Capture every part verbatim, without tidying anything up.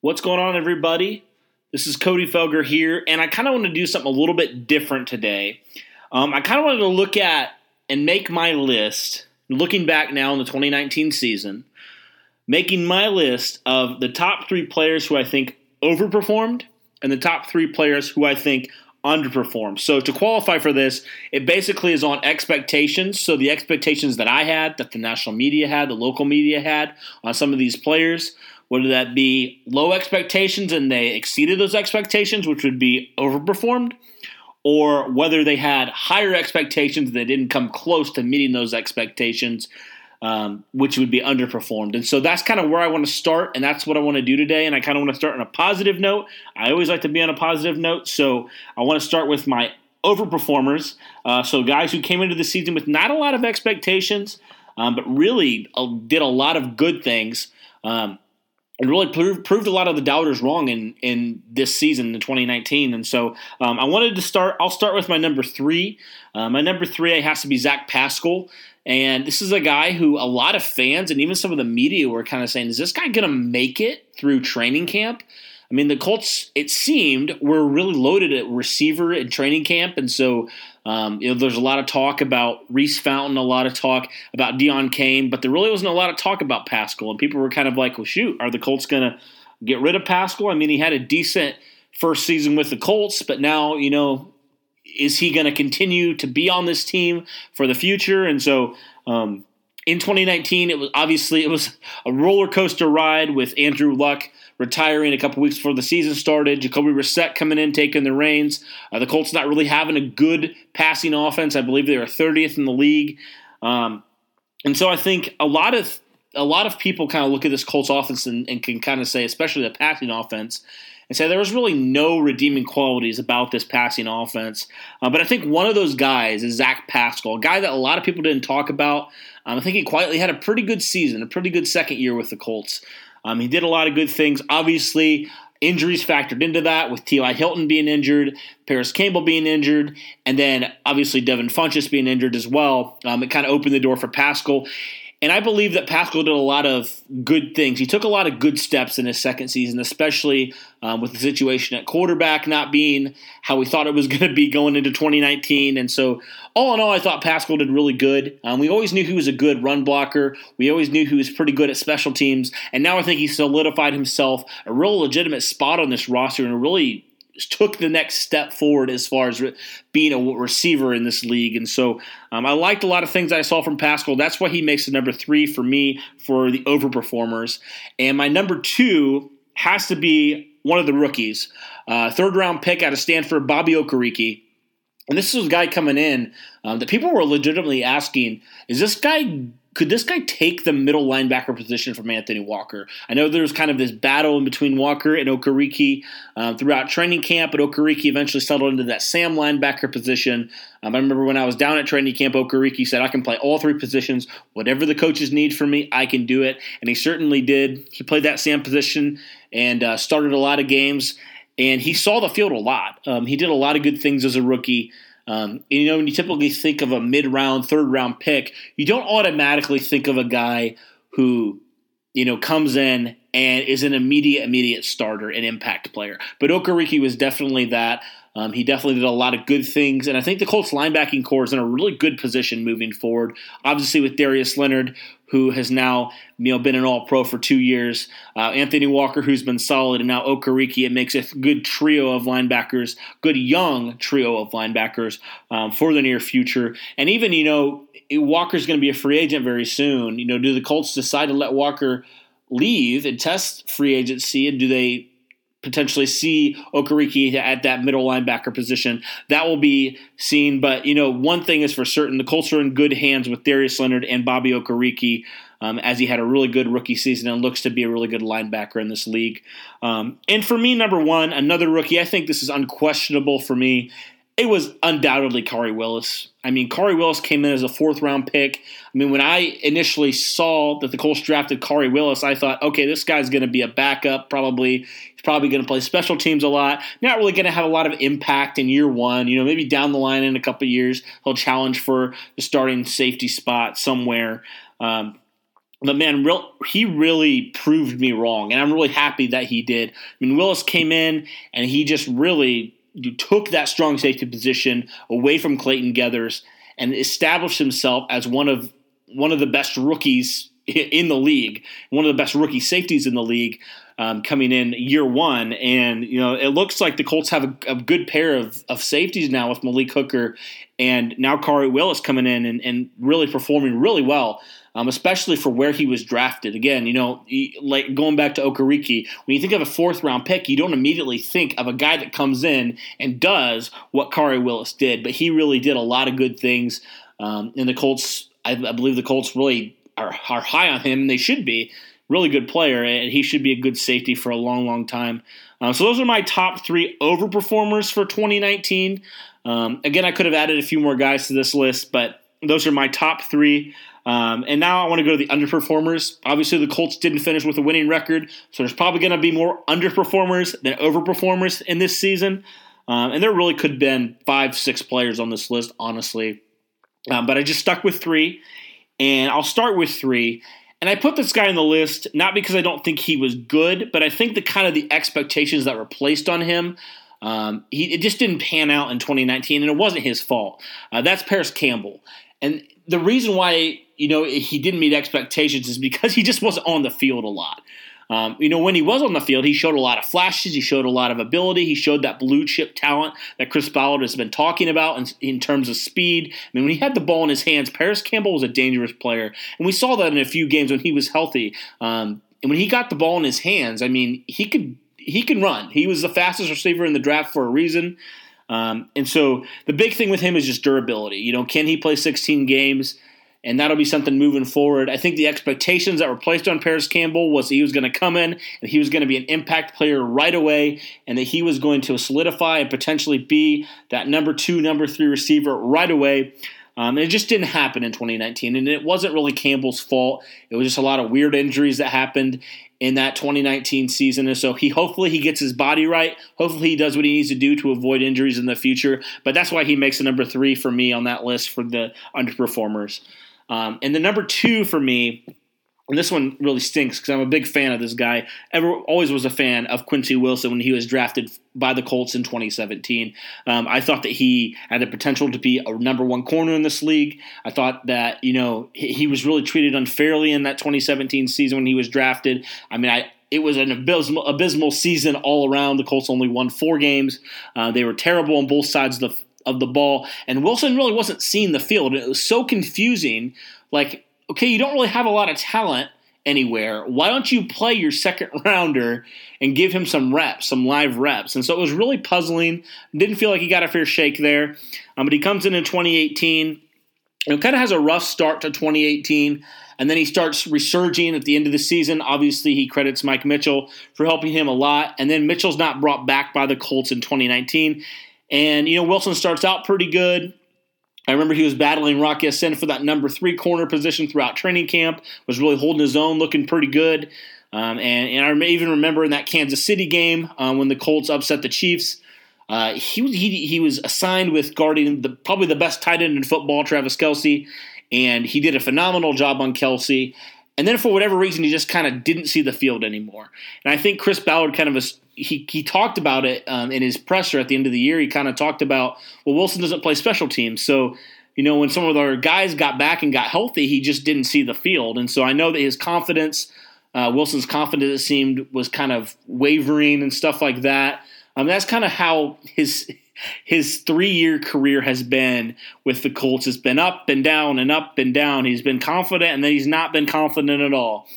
What's going on, everybody? This is Cody Felger here, and I kind of want to do something a little bit different today. Um, I kind of wanted to look at and make my list, looking back now in the twenty nineteen season, making my list of the top three players who I think overperformed and the top three players who I think underperformed. So to qualify for this, it basically is on expectations. So the expectations that I had, that the national media had, the local media had on some of these players, whether that be low expectations and they exceeded those expectations, which would be overperformed, or whether they had higher expectations that didn't come close to meeting those expectations, um, which would be underperformed. And so that's kind of where I want to start, and that's what I want to do today. And I kind of want to start on a positive note. I always like to be on a positive note, so I want to start with my overperformers. Uh, so guys who came into the season with not a lot of expectations, um, but really uh, did a lot of good things, um, and really proved, proved a lot of the doubters wrong in, in this season in twenty nineteen. And so um, I wanted to start – I'll start with my number three. Uh, my number three has to be Zach Pascal. And this is a guy who a lot of fans and even some of the media were kind of saying, is this guy going to make it through training camp? I mean, the Colts, it seemed, were really loaded at receiver in training camp. And so um, you know, there's a lot of talk about Reese Fountain, a lot of talk about Deion Kane, but there really wasn't a lot of talk about Pascal. And people were kind of like, well, shoot, are the Colts going to get rid of Pascal? I mean, he had a decent first season with the Colts, but now, you know, is he going to continue to be on this team for the future? And so um, in twenty nineteen, it was obviously it was a roller coaster ride with Andrew Luck retiring a couple weeks before the season started, Jacoby Brissett coming in, taking the reins. Uh, the Colts not really having a good passing offense. I believe they were thirtieth in the league, um, and so I think a lot of a lot of people kind of look at this Colts offense and, and can kind of say, especially the passing offense, and say there was really no redeeming qualities about this passing offense. Uh, but I think one of those guys is Zach Pascal, a guy that a lot of people didn't talk about. Um, I think he quietly had a pretty good season, a pretty good second year with the Colts. Um, he did a lot of good things. Obviously, injuries factored into that with T Y. Hilton being injured, Paris Campbell being injured, and then obviously Devin Funchess being injured as well. Um, it kind of opened the door for Pascal. And I believe that Pascal did a lot of good things. He took a lot of good steps in his second season, especially um, with the situation at quarterback not being how we thought it was going to be going into twenty nineteen. And so all in all, I thought Pascal did really good. Um, we always knew he was a good run blocker. We always knew he was pretty good at special teams. And now I think he solidified himself a real legitimate spot on this roster and really took the next step forward as far as re- being a receiver in this league. And so um, I liked a lot of things I saw from Pascal. That's why he makes the number three for me for the overperformers. And my number two has to be one of the rookies, uh, third-round pick out of Stanford, Bobby Okereke. And this is a guy coming in um, that people were legitimately asking, is this guy – could this guy take the middle linebacker position from Anthony Walker? I know there was kind of this battle in between Walker and Okereke uh, throughout training camp, but Okereke eventually settled into that Sam linebacker position. Um, I remember when I was down at training camp, Okereke said, I can play all three positions. Whatever the coaches need from me, I can do it. And he certainly did. He played that Sam position and uh, started a lot of games, and he saw the field a lot. Um, he did a lot of good things as a rookie. Um, you know, when you typically think of a mid-round, third-round pick, you don't automatically think of a guy who, you know, comes in and is an immediate, immediate starter, an impact player. But Okereke was definitely that. Um, he definitely did a lot of good things, and I think the Colts linebacking corps is in a really good position moving forward. Obviously, with Darius Leonard, who has now you know been an All-Pro for two years, uh, Anthony Walker, who's been solid, and now Okereke. It makes a good trio of linebackers, good young trio of linebackers um, for the near future. And even you know Walker's going to be a free agent very soon. You know, do the Colts decide to let Walker leave and test free agency, and do they potentially see Okereke at that middle linebacker position? That will be seen. But, you know, one thing is for certain, the Colts are in good hands with Darius Leonard and Bobby Okereke, um, as he had a really good rookie season and looks to be a really good linebacker in this league. Um, and for me, number one, another rookie, I think this is unquestionable for me. It was undoubtedly Kari Willis. I mean, Kari Willis came in as a fourth-round pick. I mean, when I initially saw that the Colts drafted Kari Willis, I thought, okay, this guy's going to be a backup probably. He's probably going to play special teams a lot. Not really going to have a lot of impact in year one. You know, maybe down the line in a couple of years, he'll challenge for the starting safety spot somewhere. Um, But, man, real, he really proved me wrong, and I'm really happy that he did. I mean, Willis came in, and he just really took that strong safety position away from Clayton Gathers and established himself as one of one of the best rookies in the league, one of the best rookie safeties in the league um, coming in year one. And, you know, it looks like the Colts have a, a good pair of, of safeties now with Malik Hooker and now Kari Willis coming in and, and really performing really well, um, especially for where he was drafted. Again, you know, he, like going back to Okereke, when you think of a fourth-round pick, you don't immediately think of a guy that comes in and does what Kari Willis did, but he really did a lot of good things. Um, and the Colts, I, I believe the Colts really – Are, are high on him, and they should be. Really good player, and he should be a good safety for a long, long time. Uh, so those are my top three overperformers for twenty nineteen. Um, again, I could have added a few more guys to this list, but those are my top three. Um, and now I want to go to the underperformers. Obviously, the Colts didn't finish with a winning record, so there's probably going to be more underperformers than overperformers in this season. Um, and there really could have been five, six players on this list, honestly. Um, but I just stuck with three. And I'll start with three. And I put this guy on the list not because I don't think he was good, but I think the kind of the expectations that were placed on him, um, he it just didn't pan out in twenty nineteen, and it wasn't his fault. Uh, that's Paris Campbell. And the reason why, you know, he didn't meet expectations is because he just wasn't on the field a lot. Um, you know, when he was on the field, he showed a lot of flashes. He showed a lot of ability. He showed that blue-chip talent that Chris Ballard has been talking about in, in terms of speed. I mean, when he had the ball in his hands, Paris Campbell was a dangerous player. And we saw that in a few games when he was healthy. Um, and when he got the ball in his hands, I mean, he could he can run. He was the fastest receiver in the draft for a reason. Um, and so the big thing with him is just durability. You know, can he play sixteen games? And that'll be something moving forward. I think the expectations that were placed on Paris Campbell was that he was going to come in and he was going to be an impact player right away and that he was going to solidify and potentially be that number two, number three receiver right away. Um, and it just didn't happen in twenty nineteen, and it wasn't really Campbell's fault. It was just a lot of weird injuries that happened in that twenty nineteen season, and so he hopefully he gets his body right. Hopefully he does what he needs to do to avoid injuries in the future, but that's why he makes the number three for me on that list for the underperformers. Um, and the number two for me, and this one really stinks because I'm a big fan of this guy. Ever always was a fan of Quincy Wilson when he was drafted by the Colts in twenty seventeen. Um, I thought that he had the potential to be a number one corner in this league. I thought that, you know, he, he was really treated unfairly in that twenty seventeen season when he was drafted. I mean, I it was an abysmal, abysmal season all around. The Colts only won four games. Uh, they were terrible on both sides of the of the ball, and Wilson really wasn't seeing the field. It was so confusing. Like, okay, you don't really have a lot of talent anywhere. Why don't you play your second rounder and give him some reps, some live reps? And so it was really puzzling. Didn't feel like he got a fair shake there. Um, but he comes in in twenty eighteen. It kind of has a rough start to twenty eighteen, and then he starts resurging at the end of the season. Obviously, he credits Mike Mitchell for helping him a lot, and then Mitchell's not brought back by the Colts in twenty nineteen. And, you know, Wilson starts out pretty good. I remember he was battling Rock Ya-Sin for that number three corner position throughout training camp, was really holding his own, looking pretty good. Um, and, and I even remember in that Kansas City game um, when the Colts upset the Chiefs, uh, he, he, he was assigned with guarding the, probably the best tight end in football, Travis Kelce, and he did a phenomenal job on Kelce. And then for whatever reason, he just kind of didn't see the field anymore. And I think Chris Ballard kind of was, he he talked about it um, in his presser at the end of the year. He kind of talked about, well, Wilson doesn't play special teams. So, you know, when some of our guys got back and got healthy, he just didn't see the field. And so I know that his confidence, uh, Wilson's confidence, it seemed, was kind of wavering and stuff like that. Um, that's kind of how his – his three-year career has been with the Colts. It's been up and down and up and down. He's been confident, and then he's not been confident at all.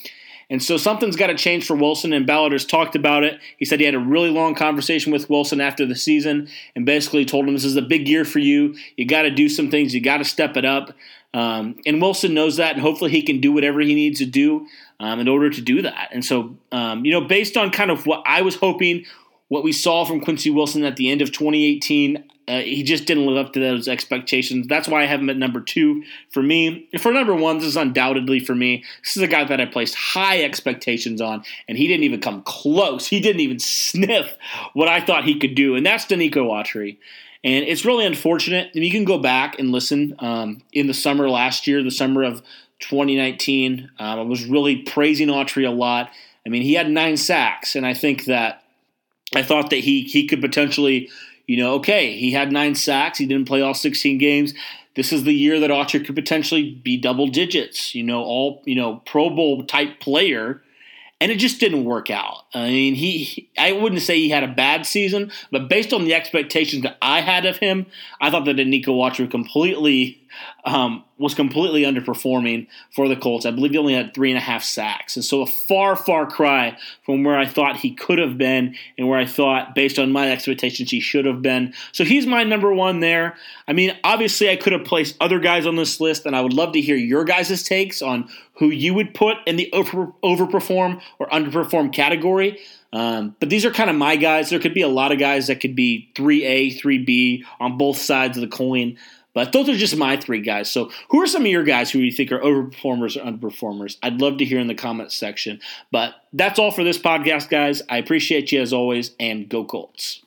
And so something's got to change for Wilson, and Ballard has talked about it. He said he had a really long conversation with Wilson after the season and basically told him this is a big year for you. You got to do some things. You got to step it up. Um, and Wilson knows that, and hopefully he can do whatever he needs to do um, in order to do that. And so, um, you know, based on kind of what I was hoping – what we saw from Quincy Wilson at the end of twenty eighteen, uh, he just didn't live up to those expectations. That's why I have him at number two for me. And for number one, this is undoubtedly for me. This is a guy that I placed high expectations on, and he didn't even come close. He didn't even sniff what I thought he could do, and that's Denico Autry. And it's really unfortunate. And you can go back and listen um, in the summer last year, the summer of twenty nineteen. Um, I was really praising Autry a lot. I mean, he had nine sacks, and I think that I thought that he he could potentially, you know, okay, he had nine sacks. He didn't play all sixteen games. This is the year that Autry could potentially be double digits, you know, all, you know, Pro Bowl type player. And it just didn't work out. I mean, he, he I wouldn't say he had a bad season, but based on the expectations that I had of him, I thought that Denico Autry completely um, was completely underperforming for the Colts. I believe he only had three and a half sacks. And so a far, far cry from where I thought he could have been and where I thought, based on my expectations, he should have been. So he's my number one there. I mean, obviously I could have placed other guys on this list, and I would love to hear your guys' takes on who you would put in the over, overperform or underperform category. Um, but these are kind of my guys. There could be a lot of guys that could be three A, three B on both sides of the coin. But those are just my three guys. So who are some of your guys who you think are overperformers or underperformers? I'd love to hear in the comments section. But that's all for this podcast, guys. I appreciate you as always, and go Colts.